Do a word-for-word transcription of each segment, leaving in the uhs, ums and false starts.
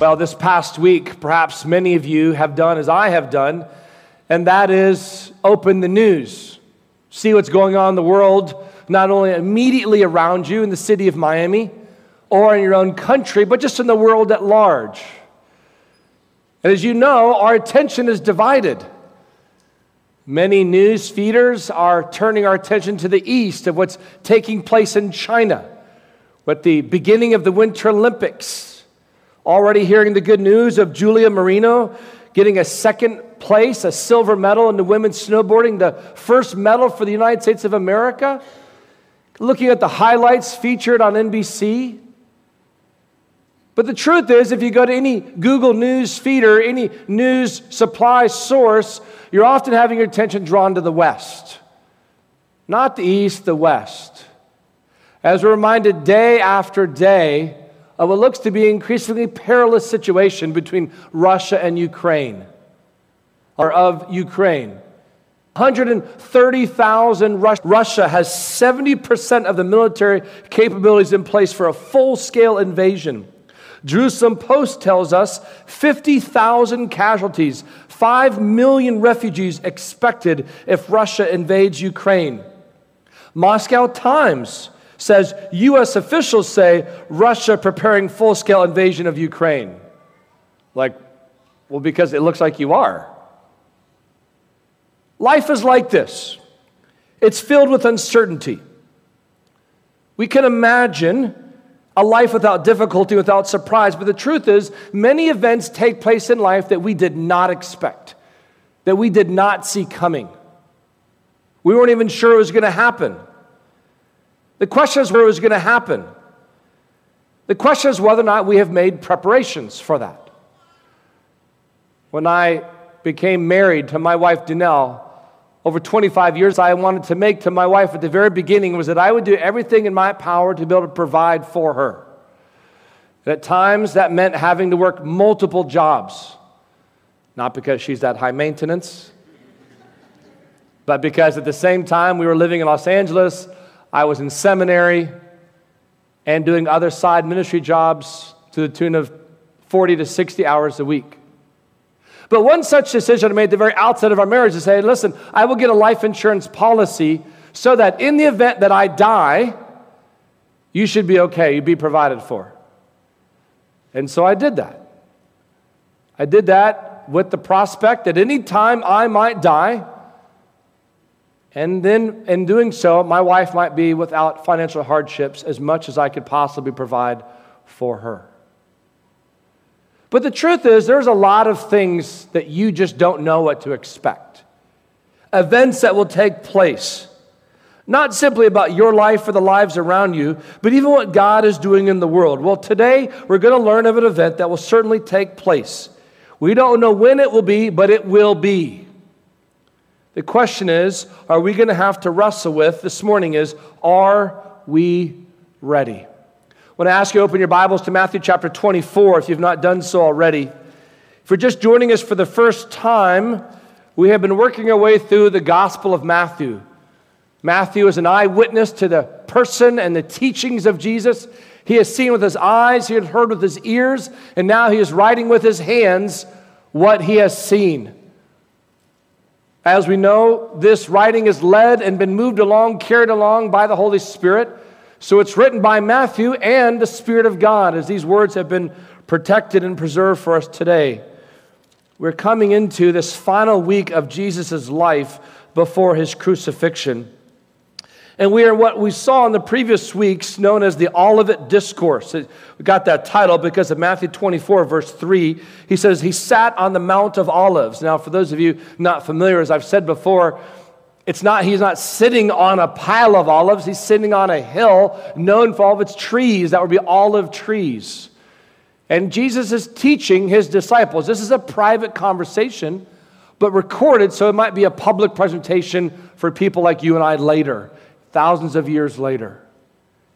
Well, this past week, perhaps many of you have done as I have done, and that is open the news. See what's going on in the world, not only immediately around you in the city of Miami or in your own country, but just in the world at large. And as you know, our attention is divided. Many news feeders are turning our attention to the east of what's taking place in China, with the beginning of the Winter Olympics. Already hearing the good news of Julia Marino getting a second place, a silver medal in the women's snowboarding, the first medal for the United States of America. Looking at the highlights featured on N B C. But the truth is, if you go to any Google News feeder, any news supply source, you're often having your attention drawn to the West. Not the East, the West. As we're reminded day after day, of what looks to be an increasingly perilous situation between Russia and Ukraine, or of Ukraine. one hundred thirty thousand Rus- Russia has seventy percent of the military capabilities in place for a full-scale invasion. Jerusalem Post tells us fifty thousand casualties, five million refugees expected if Russia invades Ukraine. Moscow Times says U S officials say Russia preparing full-scale invasion of Ukraine. Like, well, because it looks like you are. Life is like this. It's filled with uncertainty. We can imagine a life without difficulty, without surprise, but the truth is many events take place in life that we did not expect, that we did not see coming. We weren't even sure it was going to happen. The question is where it was going to happen. The question is whether or not we have made preparations for that. When I became married to my wife, Danelle, over twenty-five years, I wanted to make to my wife at the very beginning was that I would do everything in my power to be able to provide for her. And at times, that meant having to work multiple jobs, not because she's that high maintenance, but because at the same time, we were living in Los Angeles, I was in seminary and doing other side ministry jobs to the tune of forty to sixty hours a week. But one such decision I made at the very outset of our marriage is to say, listen, I will get a life insurance policy so that in the event that I die, you should be okay, you'd be provided for. And so I did that. I did that with the prospect that any time I might die, and then, in doing so, my wife might be without financial hardships as much as I could possibly provide for her. But the truth is, there's a lot of things that you just don't know what to expect. Events that will take place, not simply about your life or the lives around you, but even what God is doing in the world. Well, today, we're going to learn of an event that will certainly take place. We don't know when it will be, but it will be. The question is, are we going to have to wrestle with this morning is, are we ready? When I ask you to open your Bibles to Matthew chapter twenty-four, if you've not done so already. If you're just joining us for the first time, we have been working our way through the Gospel of Matthew. Matthew is an eyewitness to the person and the teachings of Jesus. He has seen with his eyes, he had heard with his ears, and now he is writing with his hands what he has seen. As we know, this writing is led and been moved along, carried along by the Holy Spirit. So it's written by Matthew and the Spirit of God, as these words have been protected and preserved for us today. We're coming into this final week of Jesus' life before his crucifixion. And we are what we saw in the previous weeks known as the Olivet Discourse. We got that title because of Matthew twenty-four, verse three. He says, he sat on the Mount of Olives. Now, for those of you not familiar, as I've said before, it's not he's not sitting on a pile of olives. He's sitting on a hill known for all of its trees. That would be olive trees. And Jesus is teaching his disciples. This is a private conversation, but recorded, so it might be a public presentation for people like you and I later, thousands of years later.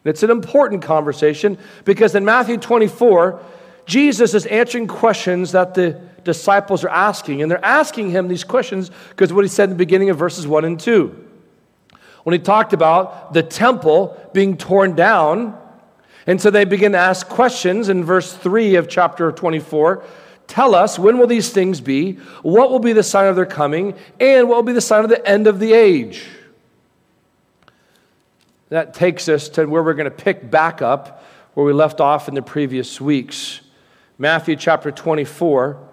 It's an important conversation because in Matthew twenty-four, Jesus is answering questions that the disciples are asking. And they're asking him these questions because of what he said in the beginning of verses one and two. When he talked about the temple being torn down, and so they begin to ask questions in verse three of chapter twenty-four. Tell us, when will these things be? What will be the sign of their coming? And what will be the sign of the end of the age? That takes us to where we're going to pick back up where we left off in the previous weeks. Matthew chapter twenty-four.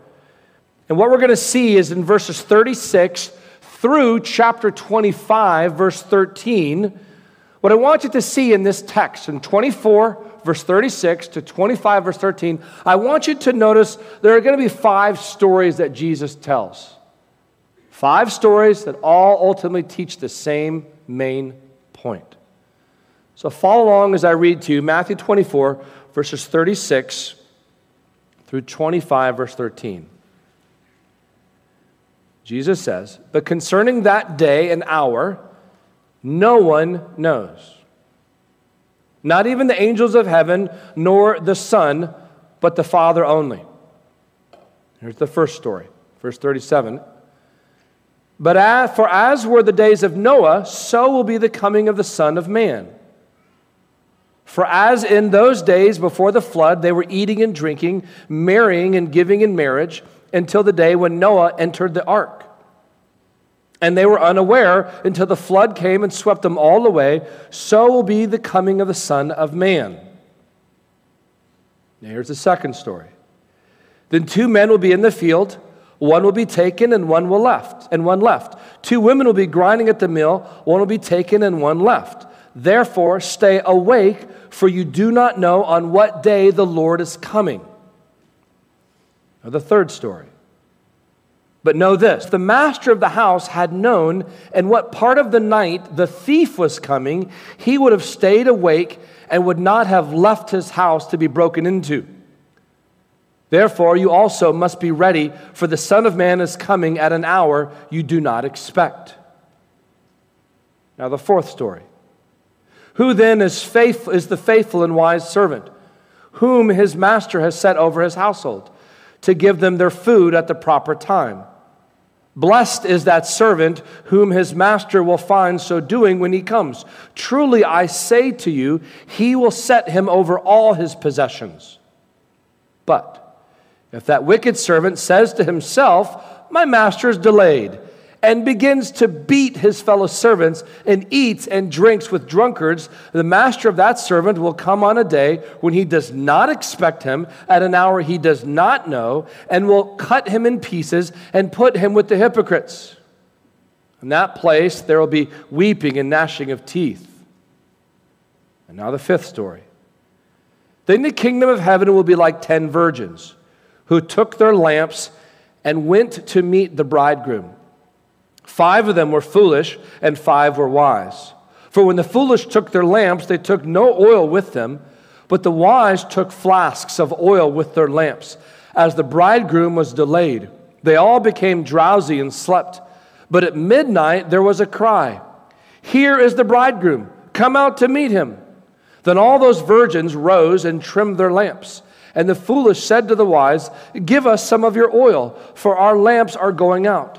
And what we're going to see is in verses thirty-six through chapter twenty-five, verse thirteen. What I want you to see in this text, in twenty-four, verse thirty-six to twenty-five, verse thirteen, I want you to notice there are going to be five stories that Jesus tells. Five stories that all ultimately teach the same main point. So follow along as I read to you Matthew twenty-four, verses thirty-six through twenty-five, verse thirteen. Jesus says, "But concerning that day and hour, no one knows, not even the angels of heaven, nor the Son, but the Father only." Here's the first story, verse thirty-seven. "But as, for as were the days of Noah, so will be the coming of the Son of Man. For as in those days before the flood, they were eating and drinking, marrying and giving in marriage, until the day when Noah entered the ark. And they were unaware until the flood came and swept them all away. So will be the coming of the Son of Man." Now here's the second story. "Then two men will be in the field. One will be taken and one will left, and one left. Two women will be grinding at the mill. One will be taken and one left. Therefore, stay awake, for you do not know on what day the Lord is coming." Now the third story. "But know this, the master of the house had known in what part of the night the thief was coming, he would have stayed awake and would not have left his house to be broken into. Therefore, you also must be ready, for the Son of Man is coming at an hour you do not expect." Now the fourth story. "Who then is faithful, is the faithful and wise servant, whom his master has set over his household to give them their food at the proper time? Blessed is that servant whom his master will find so doing when he comes. Truly I say to you, he will set him over all his possessions. But if that wicked servant says to himself, 'My master is delayed,' and begins to beat his fellow servants and eats and drinks with drunkards, the master of that servant will come on a day when he does not expect him, at an hour he does not know, and will cut him in pieces and put him with the hypocrites. In that place there will be weeping and gnashing of teeth." And now the fifth story. "Then the kingdom of heaven will be like ten virgins who took their lamps and went to meet the bridegroom. Five of them were foolish, and five were wise. For when the foolish took their lamps, they took no oil with them, but the wise took flasks of oil with their lamps. As the bridegroom was delayed, they all became drowsy and slept. But at midnight there was a cry, 'Here is the bridegroom, come out to meet him.' Then all those virgins rose and trimmed their lamps. And the foolish said to the wise, 'Give us some of your oil, for our lamps are going out.'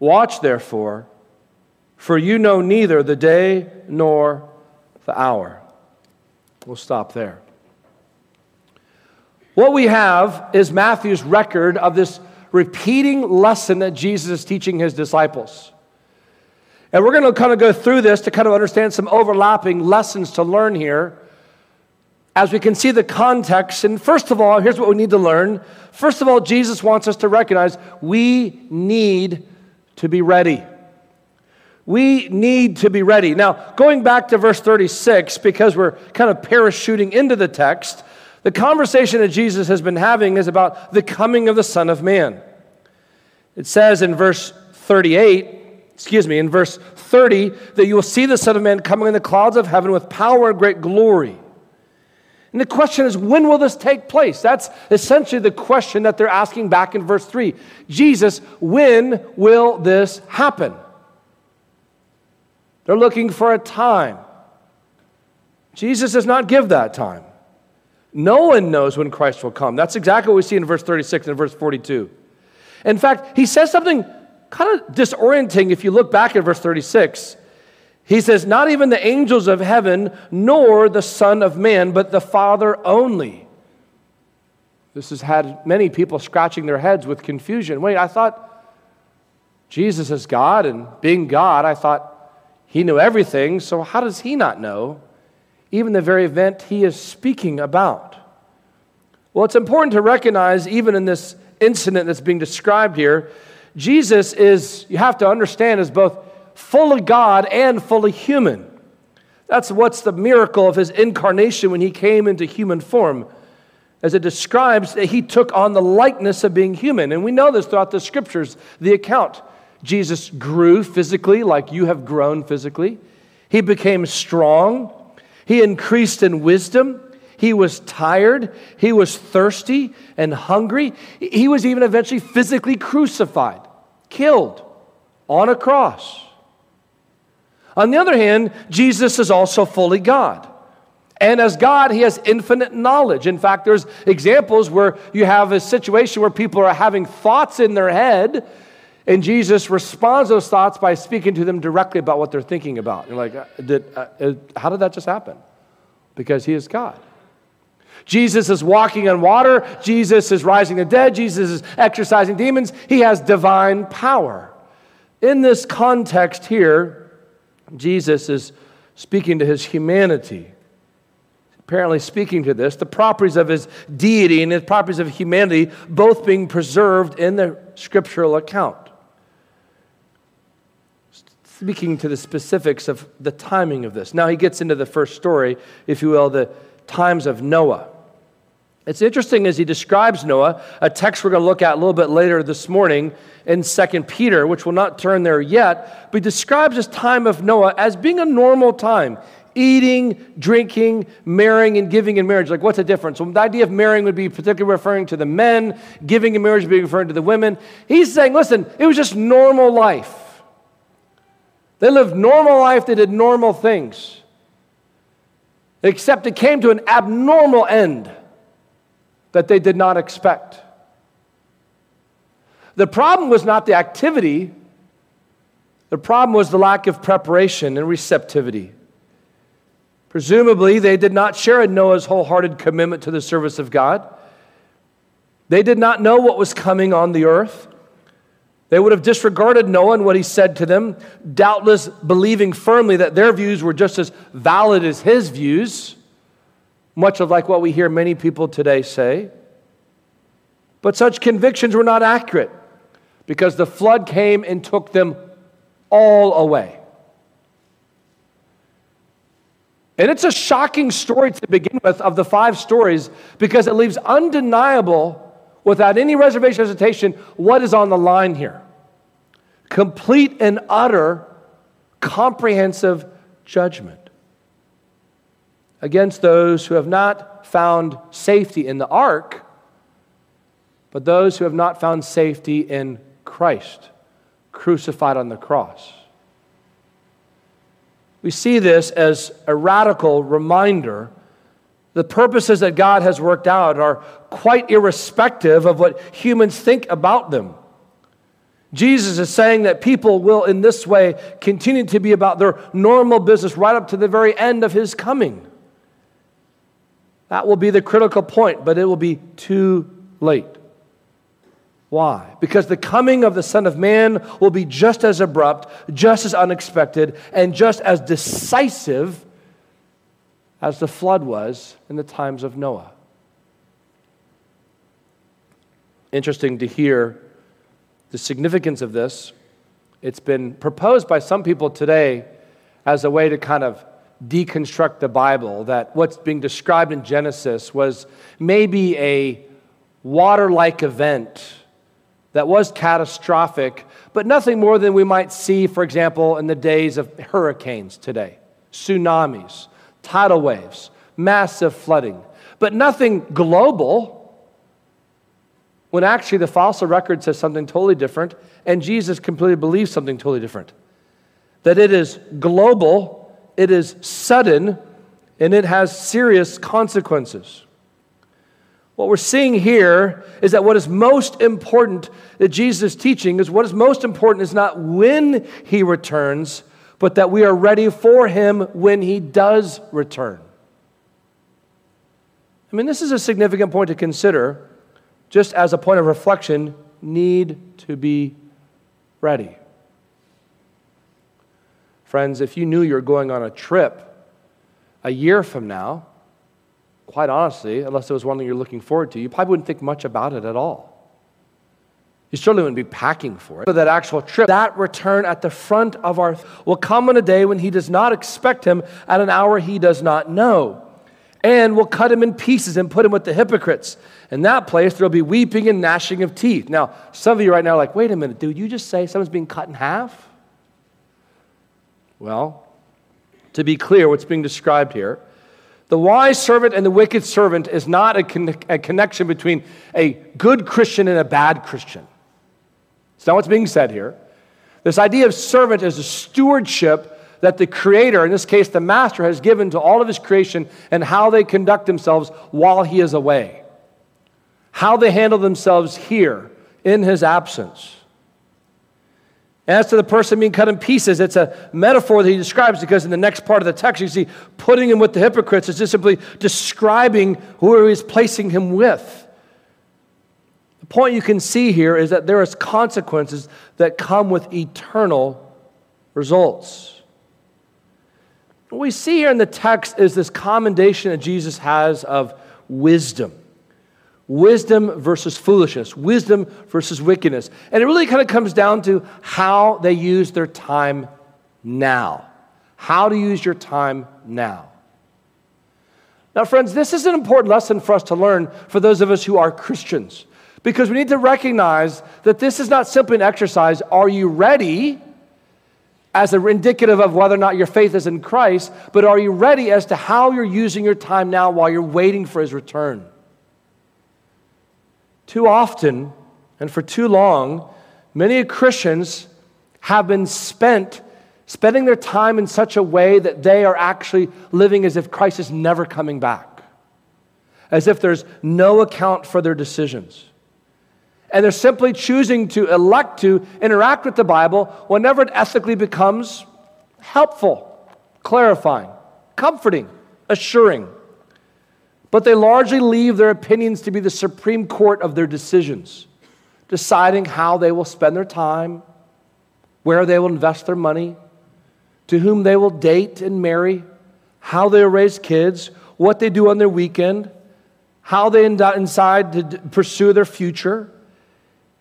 Watch therefore, for you know neither the day nor the hour.'" We'll stop there. What we have is Matthew's record of this repeating lesson that Jesus is teaching his disciples. And we're going to kind of go through this to kind of understand some overlapping lessons to learn here as we can see the context. And first of all, here's what we need to learn. First of all, Jesus wants us to recognize we need to be ready. We need to be ready. Now, going back to verse thirty-six, because we're kind of parachuting into the text, the conversation that Jesus has been having is about the coming of the Son of Man. It says in verse thirty-eight, excuse me, in verse thirty, that you will see the Son of Man coming in the clouds of heaven with power and great glory. And the question is, when will this take place? That's essentially the question that they're asking back in verse three. Jesus, when will this happen? They're looking for a time. Jesus does not give that time. No one knows when Christ will come. That's exactly what we see in verse thirty-six and verse forty-two. In fact, he says something kind of disorienting if you look back at verse thirty-six. He says, not even the angels of heaven, nor the Son of Man, but the Father only. This has had many people scratching their heads with confusion. Wait, I thought Jesus is God, and being God, I thought he knew everything, so how does he not know even the very event he is speaking about? Well, it's important to recognize, even in this incident that's being described here, Jesus is, you have to understand, is both fully God and fully human. That's what's the miracle of his incarnation when he came into human form, as it describes that he took on the likeness of being human. And we know this throughout the scriptures, the account. Jesus grew physically like you have grown physically. He became strong. He increased in wisdom. He was tired. He was thirsty and hungry. He was even eventually physically crucified, killed on a cross. On the other hand, Jesus is also fully God. And as God, he has infinite knowledge. In fact, there's examples where you have a situation where people are having thoughts in their head, and Jesus responds to those thoughts by speaking to them directly about what they're thinking about. You're like, did, uh, how did that just happen? Because he is God. Jesus is walking on water. Jesus is rising the dead. Jesus is exorcising demons. He has divine power. In this context here, Jesus is speaking to his humanity. Apparently speaking to this, the properties of his deity and his properties of humanity both being preserved in the scriptural account. Speaking to the specifics of the timing of this. Now he gets into the first story, if you will, the times of Noah. It's interesting as he describes Noah, a text we're going to look at a little bit later this morning in Second Peter, which we'll not turn there yet, but he describes this time of Noah as being a normal time, eating, drinking, marrying, and giving in marriage. Like, what's the difference? Well, the idea of marrying would be particularly referring to the men, giving in marriage would be referring to the women. He's saying, listen, it was just normal life. They lived normal life, they did normal things, except it came to an abnormal end that they did not expect. The problem was not the activity. The problem was the lack of preparation and receptivity. Presumably, they did not share in Noah's wholehearted commitment to the service of God. They did not know what was coming on the earth. They would have disregarded Noah and what he said to them, doubtless believing firmly that their views were just as valid as his views, much of like what we hear many people today say. But such convictions were not accurate because the flood came and took them all away. And it's a shocking story to begin with of the five stories because it leaves undeniable, without any reservation or hesitation, what is on the line here. Complete and utter comprehensive judgment against those who have not found safety in the ark, but those who have not found safety in Christ, crucified on the cross. We see this as a radical reminder. The purposes that God has worked out are quite irrespective of what humans think about them. Jesus is saying that people will, in this way, continue to be about their normal business right up to the very end of his coming. That will be the critical point, but it will be too late. Why? Because the coming of the Son of Man will be just as abrupt, just as unexpected, and just as decisive as the flood was in the times of Noah. Interesting to hear the significance of this. It's been proposed by some people today as a way to kind of deconstruct the Bible, that what's being described in Genesis was maybe a water-like event that was catastrophic, but nothing more than we might see, for example, in the days of hurricanes today, tsunamis, tidal waves, massive flooding, but nothing global, when actually the fossil record says something totally different, and Jesus completely believes something totally different. That it is global, it is sudden, and it has serious consequences. What we're seeing here is that what is most important that Jesus is teaching is what is most important is not when he returns, but that we are ready for him when he does return. I mean, this is a significant point to consider. Just as a point of reflection, need to be ready. Friends, if you knew you're going on a trip a year from now, quite honestly, unless it was one that you're looking forward to, you probably wouldn't think much about it at all. You certainly wouldn't be packing for it. But that actual trip, that return at the front of our, will come on a day when he does not expect him at an hour he does not know. And will cut him in pieces and put him with the hypocrites. In that place, there'll be weeping and gnashing of teeth. Now, some of you right now are like, wait a minute, dude, you just say someone's being cut in half? Well, to be clear, what's being described here, the wise servant and the wicked servant is not a, con- a connection between a good Christian and a bad Christian. It's not what's being said here. This idea of servant is a stewardship that the Creator, in this case the Master, has given to all of his creation and how they conduct themselves while he is away. How they handle themselves here in his absence. As to the person being cut in pieces, it's a metaphor that he describes because in the next part of the text, you see, putting him with the hypocrites is just simply describing who he's placing him with. The point you can see here is that there is consequences that come with eternal results. What we see here in the text is this commendation that Jesus has of wisdom. Wisdom versus foolishness. Wisdom versus wickedness. And it really kind of comes down to how they use their time now. How to use your time now. Now, friends, this is an important lesson for us to learn for those of us who are Christians. Because we need to recognize that this is not simply an exercise, are you ready? As a indicative of whether or not your faith is in Christ, but are you ready as to how you're using your time now while you're waiting for his return? Too often, and for too long, many Christians have been spent, spending their time in such a way that they are actually living as if Christ is never coming back, as if there's no account for their decisions. And they're simply choosing to elect to interact with the Bible whenever it ethically becomes helpful, clarifying, comforting, assuring. But they largely leave their opinions to be the Supreme Court of their decisions, deciding how they will spend their time, where they will invest their money, to whom they will date and marry, how they will raise kids, what they do on their weekend, how they decide to d- pursue their future.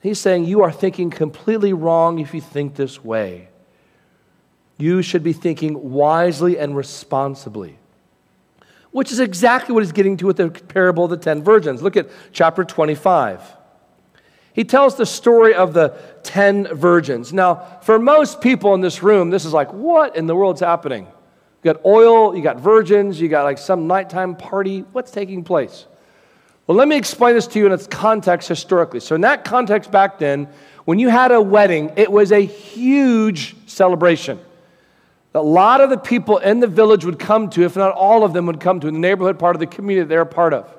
He's saying you are thinking completely wrong if you think this way. You should be thinking wisely and responsibly, which is exactly what he's getting to with the parable of the ten virgins. Look at chapter twenty-five. He tells the story of the ten virgins. Now, for most people in this room, this is like, what in the world's happening? You got oil, you got virgins, you got like some nighttime party. What's taking place? Well, let me explain this to you in its context historically. So in that context back then, when you had a wedding, it was a huge celebration. A lot of the people in the village would come to, if not all of them would come to, in the neighborhood part of the community they're a part of.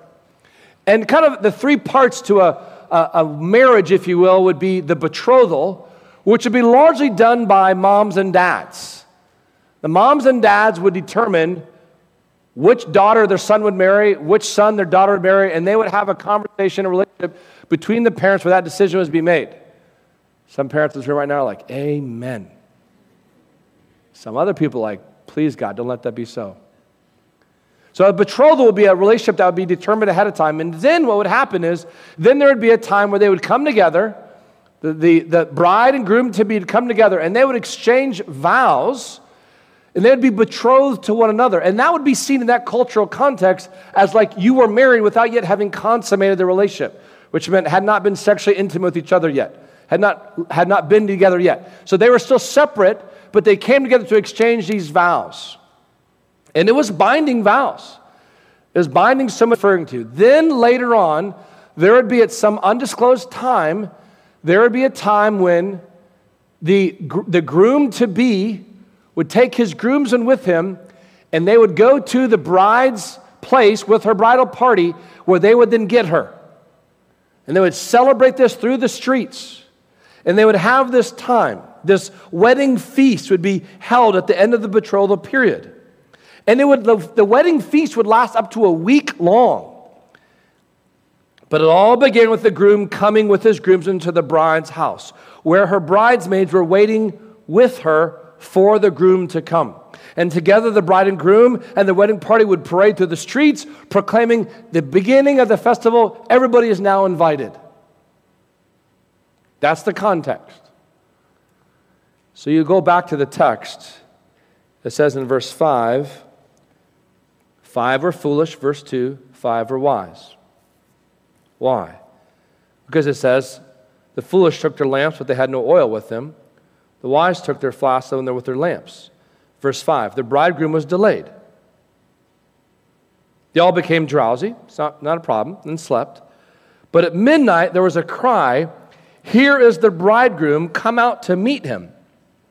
And kind of the three parts to a, a, a marriage, if you will, would be the betrothal, which would be largely done by moms and dads. The moms and dads would determine which daughter their son would marry, which son their daughter would marry, and they would have a conversation, a relationship between the parents where that decision was to be made. Some parents in this room right now are like, amen. Some other people are like, please God, don't let that be so. So a betrothal would be a relationship that would be determined ahead of time. And then what would happen is, then there would be a time where they would come together, the, the, the bride and groom to be come together, and they would exchange vows, and they would be betrothed to one another. And that would be seen in that cultural context as like you were married without yet having consummated the relationship, which meant had not been sexually intimate with each other yet, had not, had not been together yet. So they were still separate, but they came together to exchange these vows. And it was binding vows. It was binding someone referring to. Then later on, there would be at some undisclosed time, there would be a time when the, the groom-to-be would take his groomsmen with him, and they would go to the bride's place with her bridal party, where they would then get her. And they would celebrate this through the streets. And they would have this time. This wedding feast would be held at the end of the betrothal period. And it would, the, the wedding feast would last up to a week long. But it all began with the groom coming with his groomsmen to the bride's house, where her bridesmaids were waiting with her for the groom to come. And together the bride and groom and the wedding party would parade through the streets, proclaiming the beginning of the festival, everybody is now invited. That's the context. So you go back to the text. It says in verse five, five are foolish, verse two, five are wise. Why? Because it says, the foolish took their lamps, but they had no oil with them. The wise took their flasks and they were with their lamps. Verse five, the bridegroom was delayed. They all became drowsy, it's not, not a problem, and slept. But at midnight there was a cry, here is the bridegroom, come out to meet him.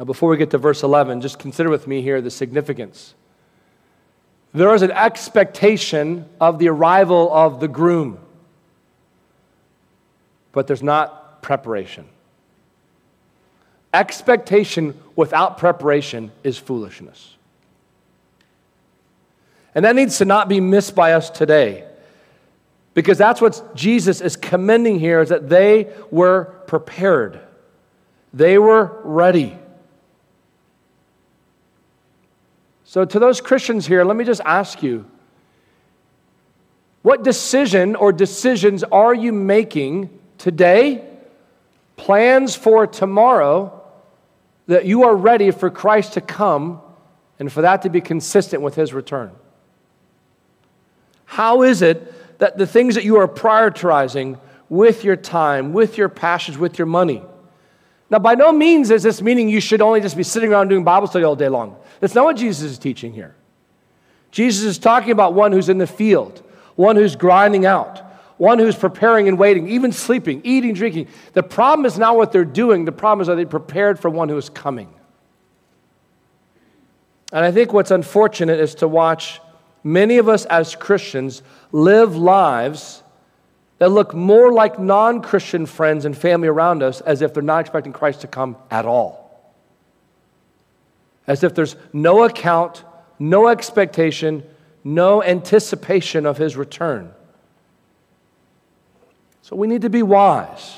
Now, before we get to verse eleven, just consider with me here the significance. There is an expectation of the arrival of the groom, but there's not preparation. Expectation without preparation is foolishness. And that needs to not be missed by us today, because that's what Jesus is commending here, is that they were prepared. They were ready. So to those Christians here, let me just ask you, what decision or decisions are you making today, plans for tomorrow, that you are ready for Christ to come and for that to be consistent with his return? How is it that the things that you are prioritizing with your time, with your passions, with your money? Now, by no means is this meaning you should only just be sitting around doing Bible study all day long. That's not what Jesus is teaching here. Jesus is talking about one who's in the field, one who's grinding out, one who's preparing and waiting, even sleeping, eating, drinking. The problem is not what they're doing. The problem is, are they prepared for one who is coming? And I think what's unfortunate is to watch many of us as Christians live lives that look more like non-Christian friends and family around us, as if they're not expecting Christ to come at all. As if there's no account, no expectation, no anticipation of his return. So we need to be wise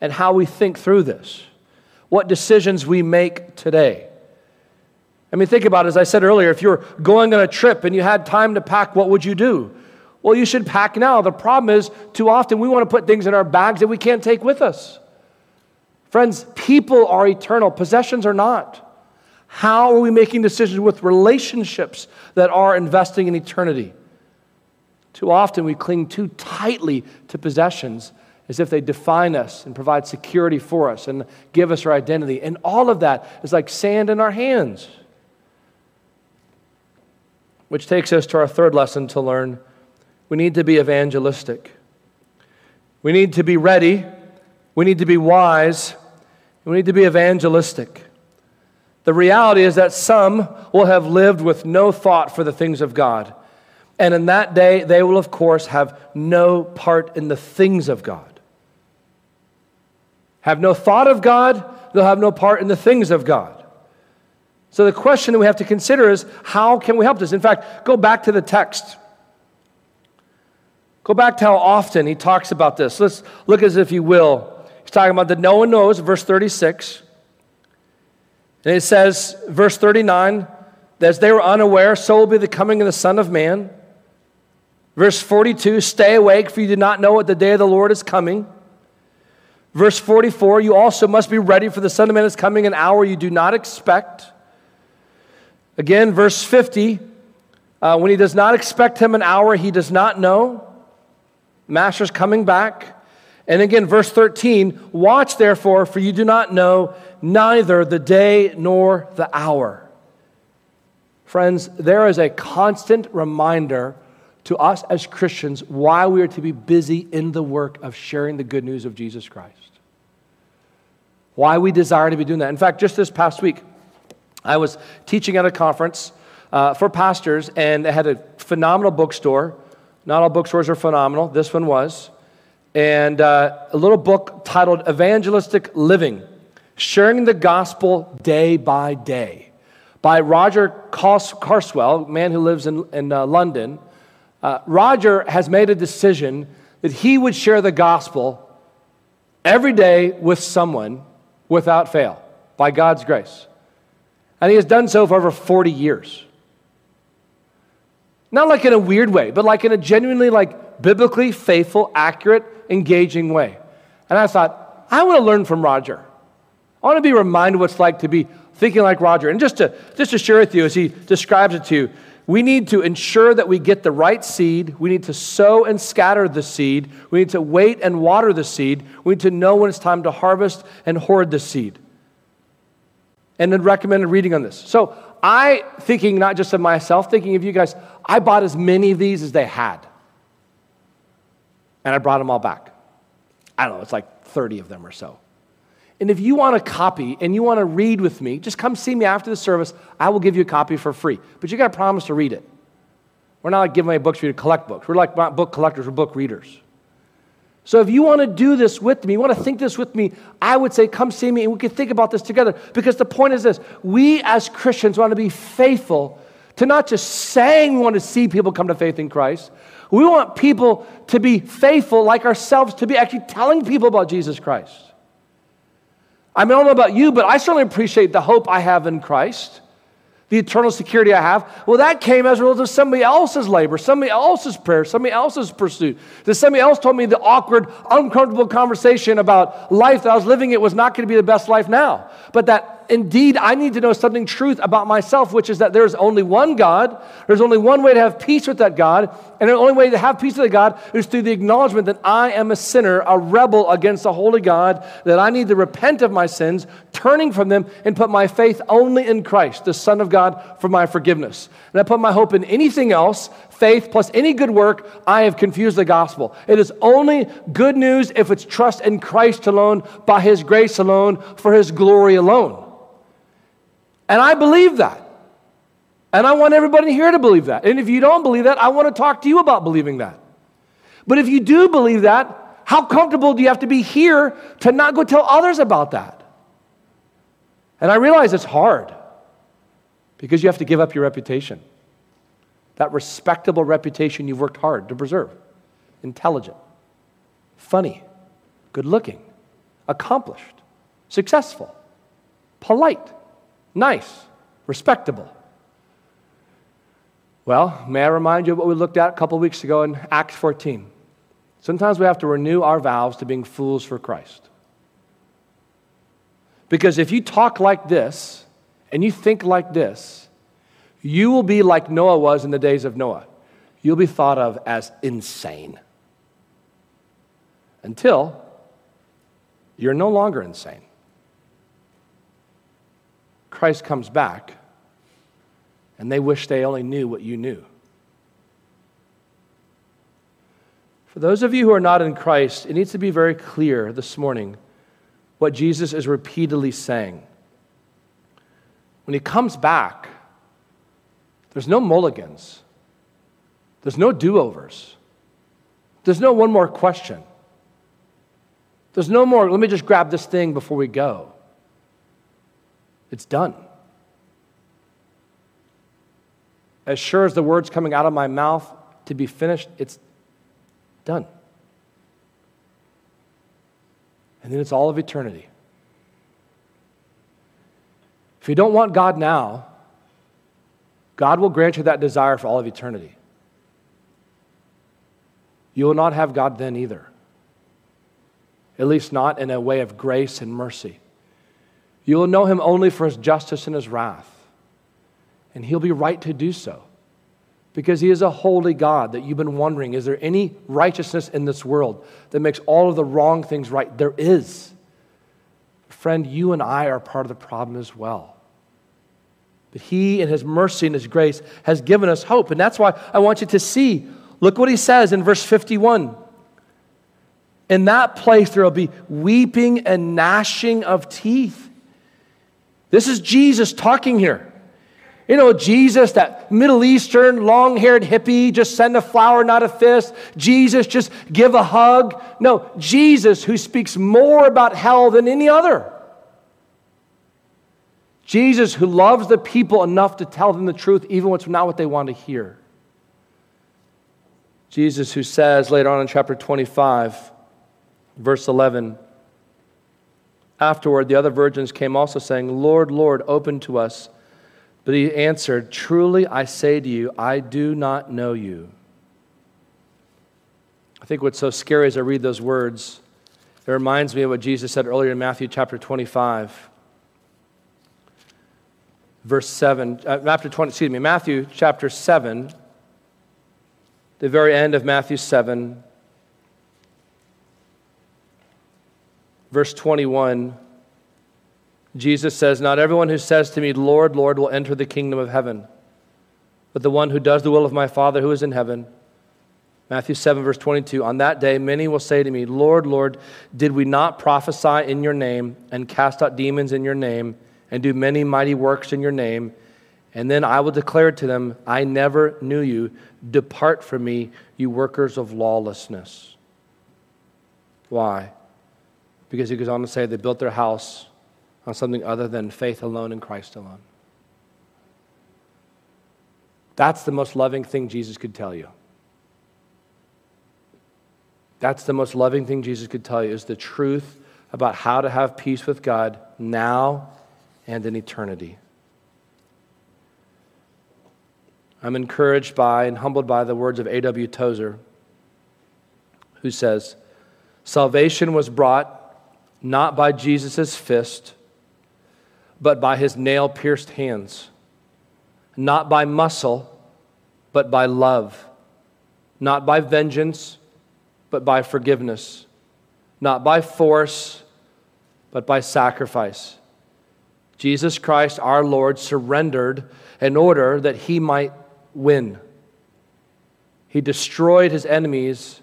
in how we think through this, what decisions we make today. I mean, think about it. As I said earlier, if you're going on a trip and you had time to pack, what would you do? Well, you should pack now. The problem is, too often we want to put things in our bags that we can't take with us. Friends, people are eternal. Possessions are not. How are we making decisions with relationships that are investing in eternity? Too often we cling too tightly to possessions as if they define us and provide security for us and give us our identity. And all of that is like sand in our hands. Which takes us to our third lesson to learn. We need to be evangelistic. We need to be ready. We need to be wise. And we need to be evangelistic. The reality is that some will have lived with no thought for the things of God. And in that day, they will, of course, have no part in the things of God. Have no thought of God, they'll have no part in the things of God. So the question that we have to consider is, how can we help this? In fact, go back to the text. Go back to how often he talks about this. Let's look as if you will. He's talking about that no one knows, verse thirty-six. And it says, verse thirty-nine, that as they were unaware, so will be the coming of the Son of Man. Verse forty-two, stay awake, for you do not know what the day of the Lord is coming. Verse forty-four, you also must be ready, for the Son of Man is coming an hour you do not expect. Again, verse fifty, uh, when he does not expect him an hour, he does not know. Master's coming back. And again, verse thirteen, watch therefore, for you do not know neither the day nor the hour. Friends, there is a constant reminder to us as Christians why we are to be busy in the work of sharing the good news of Jesus Christ. Why we desire to be doing that. In fact, just this past week, I was teaching at a conference uh, for pastors, and they had a phenomenal bookstore. Not all bookstores are phenomenal. This one was. And uh, a little book titled Evangelistic Living, Sharing the Gospel Day by Day, by Roger Carswell, a man who lives in, in uh, London. Uh, Roger has made a decision that he would share the gospel every day with someone without fail, by God's grace. And he has done so for over forty years. Not like in a weird way, but like in a genuinely, like, biblically faithful, accurate, engaging way. And I thought, I want to learn from Roger. I want to be reminded what it's like to be thinking like Roger. And just to, just to share with you, as he describes it to you, we need to ensure that we get the right seed. We need to sow and scatter the seed. We need to wait and water the seed. We need to know when it's time to harvest and hoard the seed. And then recommended reading on this. So I, thinking not just of myself, thinking of you guys, I bought as many of these as they had. And I brought them all back. I don't know, it's like thirty of them or so. And if you want a copy and you want to read with me, just come see me after the service. I will give you a copy for free. But you got to promise to read it. We're not like giving away books for you to collect books. We're like not book collectors, we're book readers. So if you want to do this with me, you want to think this with me, I would say come see me and we can think about this together. Because the point is this, we as Christians want to be faithful to not just saying we want to see people come to faith in Christ. We want people to be faithful like ourselves to be actually telling people about Jesus Christ. I mean, I don't know about you, but I certainly appreciate the hope I have in Christ, the eternal security I have. Well, that came as a result of somebody else's labor, somebody else's prayer, somebody else's pursuit. That somebody else told me the awkward, uncomfortable conversation about life that I was living, it was not going to be the best life now. But that indeed, I need to know something truth about myself, which is that there's only one God, there's only one way to have peace with that God, and the only way to have peace with that God is through the acknowledgement that I am a sinner, a rebel against the holy God, that I need to repent of my sins, turning from them, and put my faith only in Christ, the Son of God, for my forgiveness. And I put my hope in anything else, faith plus any good work, I have confused the gospel. It is only good news if it's trust in Christ alone, by his grace alone, for his glory alone. And I believe that. And I want everybody here to believe that. And if you don't believe that, I want to talk to you about believing that. But if you do believe that, how comfortable do you have to be here to not go tell others about that? And I realize it's hard because you have to give up your reputation. That respectable reputation you've worked hard to preserve. Intelligent, funny, good-looking, accomplished, successful, polite, nice, respectable. Well, may I remind you of what we looked at a couple weeks ago in Acts fourteen. Sometimes we have to renew our vows to being fools for Christ. Because if you talk like this and you think like this, you will be like Noah was in the days of Noah. You'll be thought of as insane. Until you're no longer insane. Christ comes back, and they wish they only knew what you knew. For those of you who are not in Christ, it needs to be very clear this morning what Jesus is repeatedly saying. When he comes back, there's no mulligans. There's no do-overs. There's no one more question. There's no more, let me just grab this thing before we go. It's done. As sure as the word's coming out of my mouth to be finished, it's done. And then it's all of eternity. If you don't want God now, God will grant you that desire for all of eternity. You will not have God then either. At least not in a way of grace and mercy. You will know him only for his justice and his wrath. And he'll be right to do so. Because he is a holy God that you've been wondering, is there any righteousness in this world that makes all of the wrong things right? There is. Friend, you and I are part of the problem as well. But he in his mercy and his grace has given us hope. And that's why I want you to see. Look what he says in verse fifty-one. In that place there will be weeping and gnashing of teeth. This is Jesus talking here. You know, Jesus, that Middle Eastern, long-haired hippie, just send a flower, not a fist. Jesus, just give a hug. No, Jesus, who speaks more about hell than any other. Jesus, who loves the people enough to tell them the truth, even when it's not what they want to hear. Jesus, who says later on in chapter twenty-five, verse eleven, afterward, the other virgins came also saying, Lord, Lord, open to us. But he answered, truly I say to you, I do not know you. I think what's so scary as I read those words, it reminds me of what Jesus said earlier in Matthew chapter twenty-five, verse seven, uh, Matthew twenty, excuse me, Matthew chapter seven, the very end of Matthew seven, verse twenty-one, Jesus says, not everyone who says to me, Lord, Lord, will enter the kingdom of heaven, but the one who does the will of my Father who is in heaven. Matthew seven, verse twenty-two, on that day many will say to me, Lord, Lord, did we not prophesy in your name and cast out demons in your name and do many mighty works in your name? And then I will declare to them, I never knew you. Depart from me, you workers of lawlessness. Why? Because he goes on to say they built their house on something other than faith alone in Christ alone. That's the most loving thing Jesus could tell you. That's the most loving thing Jesus could tell you is the truth about how to have peace with God now and in eternity. I'm encouraged by and humbled by the words of A W Tozer, who says, salvation was brought not by Jesus' fist, but by his nail-pierced hands, not by muscle, but by love, not by vengeance, but by forgiveness, not by force, but by sacrifice. Jesus Christ, our Lord, surrendered in order that he might win. He destroyed his enemies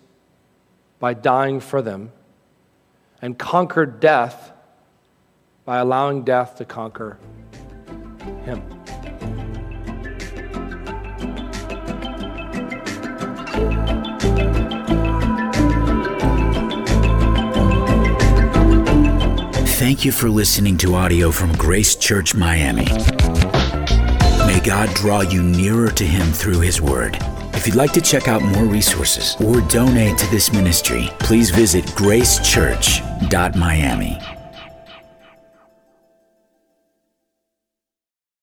by dying for them and conquered death by allowing death to conquer him. Thank you for listening to audio from Grace Church Miami. May God draw you nearer to him through his word. If you'd like to check out more resources or donate to this ministry, please visit gracechurch dot miami.